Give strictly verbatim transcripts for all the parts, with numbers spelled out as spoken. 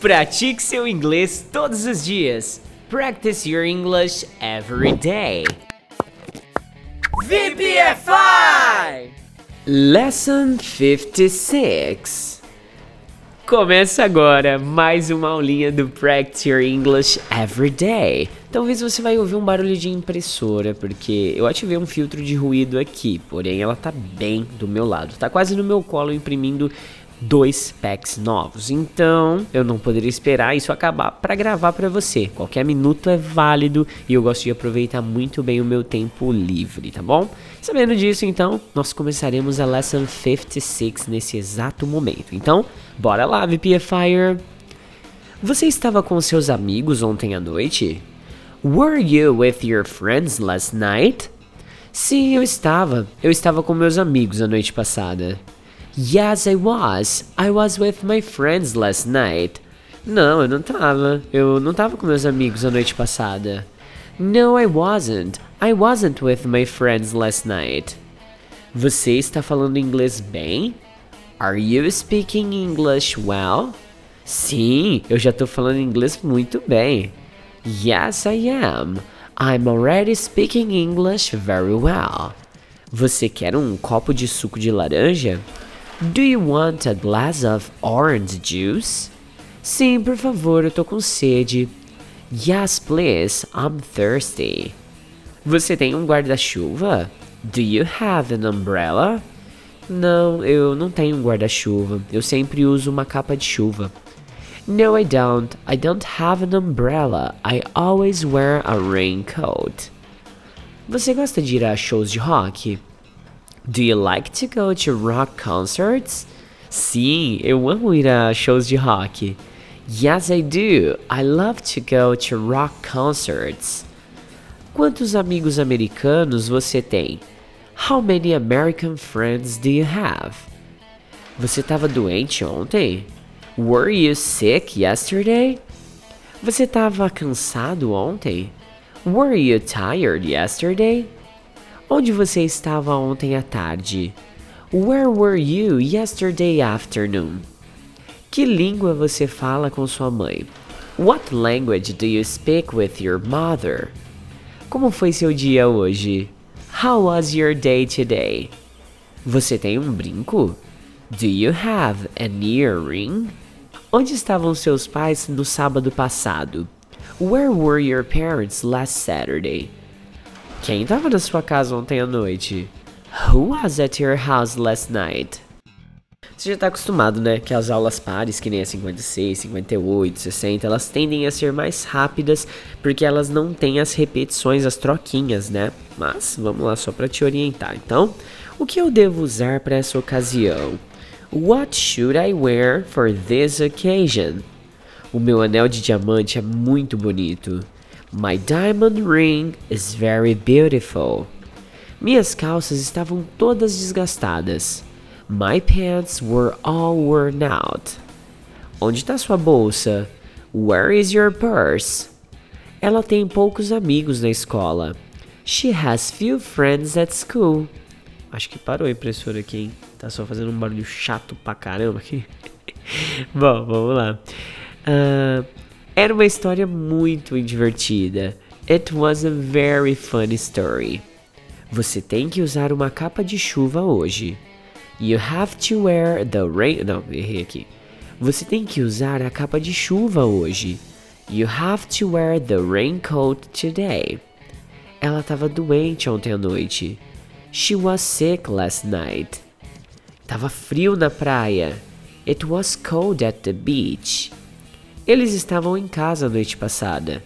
Pratique seu inglês todos os dias. Practice your English every day. V B F I! Lesson fifty-six. Começa agora mais uma aulinha do Practice Your English Every Day. Talvez você vai ouvir um barulho de impressora, porque eu ativei um filtro de ruído aqui, porém ela tá bem do meu lado, tá quase no meu colo imprimindo dois packs novos, então eu não poderia esperar isso acabar para gravar para você. Qualquer minuto é válido e eu gosto de aproveitar muito bem o meu tempo livre, tá bom? Sabendo disso, então, nós começaremos a Lesson fifty-six nesse exato momento. Então, bora lá, V P Fire! Você estava com seus amigos ontem à noite? Were you with your friends last night? Sim, eu estava. Eu estava com meus amigos a noite passada. Yes, I was. I was with my friends last night. Não, eu não tava. Eu não tava com meus amigos a noite passada. No, I wasn't. I wasn't with my friends last night. Você está falando inglês bem? Are you speaking English well? Sim, eu já tô falando inglês muito bem. Yes, I am. I'm already speaking English very well. Você quer um copo de suco de laranja? Do you want a glass of orange juice? Sim, por favor, eu tô com sede. Yes, please, I'm thirsty. Você tem um guarda-chuva? Do you have an umbrella? Não, eu não tenho um guarda-chuva. Eu sempre uso uma capa de chuva. No, I don't. I don't have an umbrella. I always wear a raincoat. Você gosta de ir a shows de rock? Do you like to go to rock concerts? Sim, eu amo ir a shows de rock. Yes, I do. I love to go to rock concerts. Quantos amigos americanos você tem? How many American friends do you have? Você estava doente ontem? Were you sick yesterday? Você estava cansado ontem? Were you tired yesterday? Onde você estava ontem à tarde? Where were you yesterday afternoon? Que língua você fala com sua mãe? What language do you speak with your mother? Como foi seu dia hoje? How was your day today? Você tem um brinco? Do you have an earring? Onde estavam seus pais no sábado passado? Where were your parents last Saturday? Quem estava na sua casa ontem à noite? Who was at your house last night? Você já está acostumado, né? Que as aulas pares, que nem a cinquenta e seis, cinquenta e oito, sessenta, elas tendem a ser mais rápidas porque elas não têm as repetições, as troquinhas, né? Mas vamos lá só para te orientar. Então, o que eu devo usar para essa ocasião? What should I wear for this occasion? O meu anel de diamante é muito bonito. My diamond ring is very beautiful. Minhas calças estavam todas desgastadas. My pants were all worn out. Onde está sua bolsa? Where is your purse? Ela tem poucos amigos na escola. She has few friends at school. Acho que parou a impressora aqui, hein? Tá só fazendo um barulho chato pra caramba aqui. Bom, vamos lá. Ahn... Uh... Era uma história muito divertida. It was a very funny story. Você tem que usar uma capa de chuva hoje. You have to wear the rain... Não, errei aqui. Você tem que usar a capa de chuva hoje. You have to wear the raincoat today. Ela estava doente ontem à noite. She was sick last night. Tava frio na praia. It was cold at the beach. Eles estavam em casa a noite passada.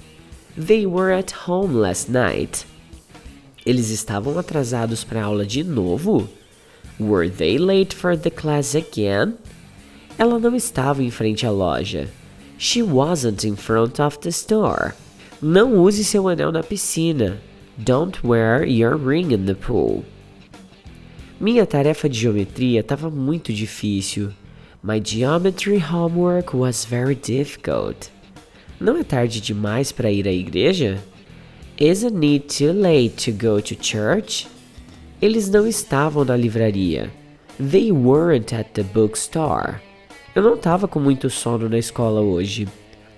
They were at home last night. Eles estavam atrasados para a aula de novo? Were they late for the class again? Ela não estava em frente à loja. She wasn't in front of the store. Não use seu anel na piscina. Don't wear your ring in the pool. Minha tarefa de geometria estava muito difícil. My geometry homework was very difficult. Não é tarde demais para ir à igreja? Isn't it too late to go to church? Eles não estavam na livraria. They weren't at the bookstore. Eu não tava com muito sono na escola hoje.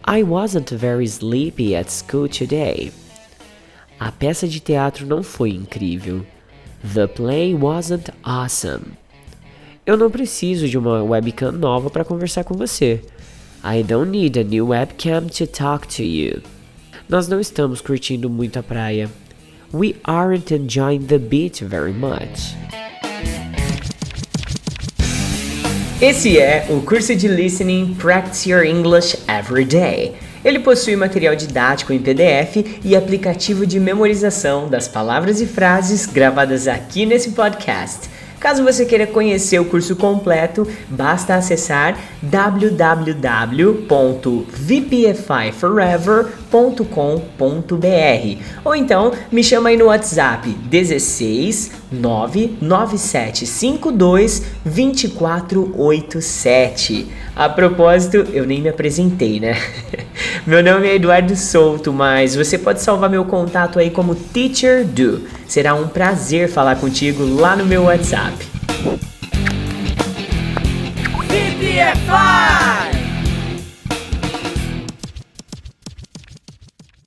I wasn't very sleepy at school today. A peça de teatro não foi incrível. The play wasn't awesome. Eu não preciso de uma webcam nova para conversar com você. I don't need a new webcam to talk to you. Nós não estamos curtindo muito a praia. We aren't enjoying the beach very much. Esse é o curso de Listening Practice Your English Every Day. Ele possui material didático em P D F e aplicativo de memorização das palavras e frases gravadas aqui nesse podcast. Caso você queira conhecer o curso completo, basta acessar w w w ponto v p f i forever ponto com ponto b r ou então me chama aí no WhatsApp dezesseis, nove nove sete cinco dois, dois quatro oito sete. A propósito, eu nem me apresentei, né? Meu nome é Eduardo Souto, mas você pode salvar meu contato aí como Teacher Do. Será um prazer falar contigo lá no meu WhatsApp. V P Fire!